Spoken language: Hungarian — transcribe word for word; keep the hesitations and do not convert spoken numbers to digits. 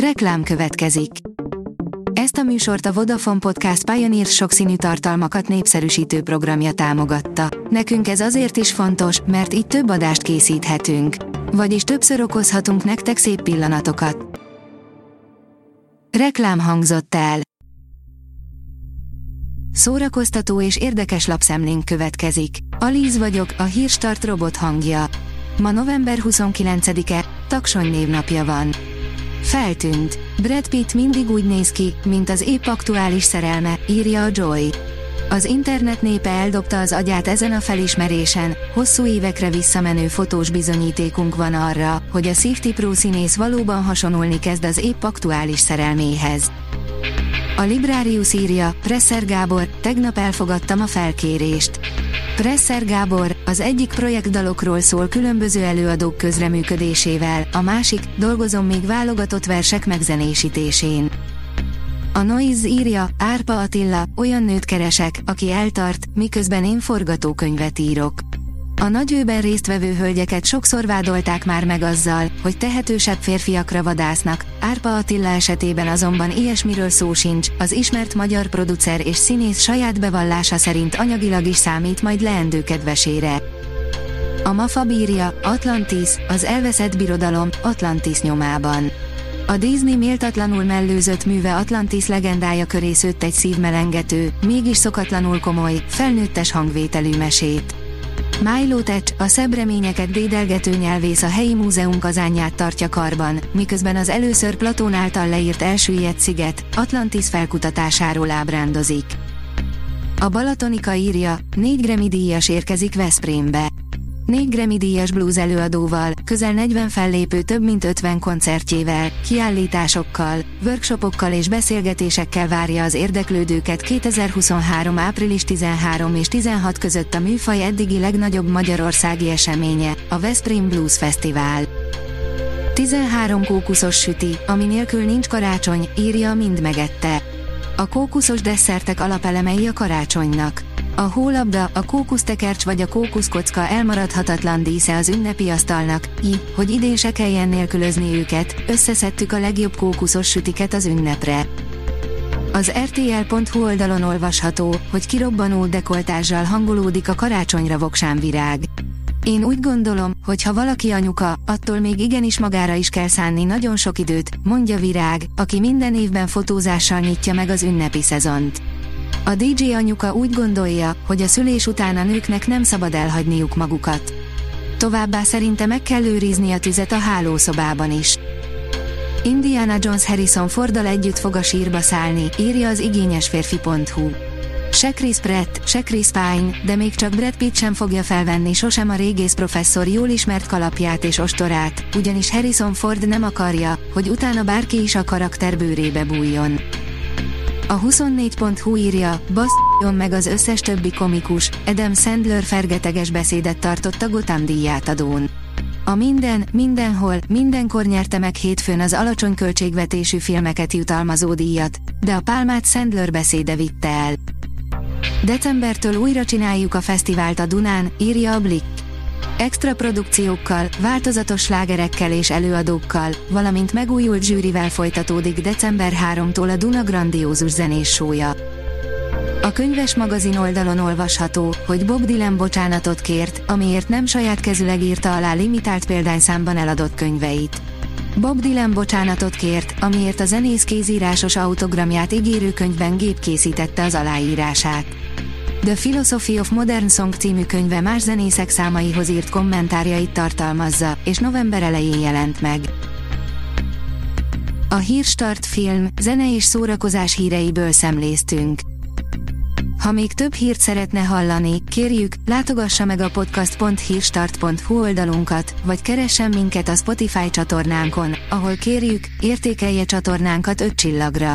Reklám következik. Ezt a műsort a Vodafone Podcast Pioneers sokszínű tartalmakat népszerűsítő programja támogatta. Nekünk ez azért is fontos, mert így több adást készíthetünk. Vagyis többször okozhatunk nektek szép pillanatokat. Reklám hangzott el. Szórakoztató és érdekes lapszemlénk következik. Alíz vagyok, a Hírstart robot hangja. Ma november huszonkilencedike, Taksony névnapja van. Feltűnt. Brad Pitt mindig úgy néz ki, mint az épp aktuális szerelme, írja a Joy. Az internet népe eldobta az agyát ezen a felismerésen, hosszú évekre visszamenő fotós bizonyítékunk van arra, hogy a Safety Pro színész valóban hasonulni kezd az épp aktuális szerelméhez. A Librarius írja, Presser Gábor, tegnap elfogadtam a felkérést. Presser Gábor, az egyik projekt dalokról szól különböző előadók közreműködésével, a másik, dolgozom még válogatott versek megzenésítésén. A Noise írja, Árpa Attila, olyan nőt keresek, aki eltart, miközben én forgatókönyvet írok. A nagyőben résztvevő hölgyeket sokszor vádolták már meg azzal, hogy tehetősebb férfiakra vadásznak, Árpa Attila esetében azonban ilyesmiről szó sincs, az ismert magyar producer és színész saját bevallása szerint anyagilag is számít majd leendő kedvesére. A Mafab írja, Atlantis, az elveszett birodalom, Atlantis nyomában. A Disney méltatlanul mellőzött műve Atlantis legendája köré szőtt egy szívmelengető, mégis szokatlanul komoly, felnőttes hangvételű mesét. Milo Tecs, a szebb reményeket dédelgető nyelvész a helyi múzeum kazánját tartja karban, miközben az először Platón által leírt elsüllyedt sziget, Atlantis felkutatásáról ábrándozik. A Balatonika írja, négy Grammy díjas érkezik West Streambe. Négy Grammy díjas blues előadóval, közel negyven fellépő több mint ötven koncertjével, kiállításokkal, workshopokkal és beszélgetésekkel várja az érdeklődőket kétezer-huszonhárom. április tizenharmadika és tizenhatodika között a műfaj eddigi legnagyobb magyarországi eseménye, a West Stream Blues Festival. tizenhárom kókuszos süti, ami nélkül nincs karácsony, írja Mind megette. A kókuszos desszertek alapelemei a karácsonynak. A hólabda, a kókusztekercs vagy a kókuszkocka elmaradhatatlan dísze az ünnepi asztalnak, így, hogy idén se kelljen nélkülözni őket, összeszedtük a legjobb kókuszos sütiket az ünnepre. Az er té el pont hú oldalon olvasható, hogy kirobbanó dekoltással hangolódik a karácsonyra voksán virág. Én úgy gondolom, hogy ha valaki anyuka, attól még igenis magára is kell szánni nagyon sok időt, mondja Virág, aki minden évben fotózással nyitja meg az ünnepi szezont. A dé dzsé anyuka úgy gondolja, hogy a szülés után a nőknek nem szabad elhagyniuk magukat. Továbbá szerinte meg kell őrizni a tüzet a hálószobában is. Indiana Jones Harrison Forddal együtt fog a sírba szállni, írja az igényesférfi pont hú. Se Chris Pratt, se Chris Pine, de még csak Brad Pitt sem fogja felvenni sosem a régész professzor jól ismert kalapját és ostorát, ugyanis Harrison Ford nem akarja, hogy utána bárki is a karakter bőrébe bújjon. A huszonnégy pont hú írja, basszjon meg az összes többi komikus, Adam Sandler fergeteges beszédet tartott a Gotham díjátadón. A Minden, Mindenhol, Mindenkor nyerte meg hétfőn az alacsony költségvetésű filmeket jutalmazó díjat, de a pálmát Sandler beszéde vitte el. Decembertől újra csináljuk a fesztivált a Dunán, írja a Blick. Extra produkciókkal, változatos slágerekkel és előadókkal, valamint megújult zsűrivel folytatódik december harmadikától a Duna grandiózus zenés sója. A könyves magazin oldalon olvasható, hogy Bob Dylan bocsánatot kért, amiért nem saját kezüleg írta alá limitált példányszámban eladott könyveit. Bob Dylan bocsánatot kért, amiért a zenész kézírásos autogramját ígérő könyvben gép készítette az aláírását. The Philosophy of Modern Song című könyve más zenészek számaihoz írt kommentárjait tartalmazza, és november elején jelent meg. A Hírstart film, zene és szórakozás híreiből szemléztünk. Ha még több hírt szeretne hallani, kérjük, látogassa meg a podcast pont hírstart pont hú oldalunkat, vagy keressen minket a Spotify csatornánkon, ahol kérjük, értékelje csatornánkat öt csillagra.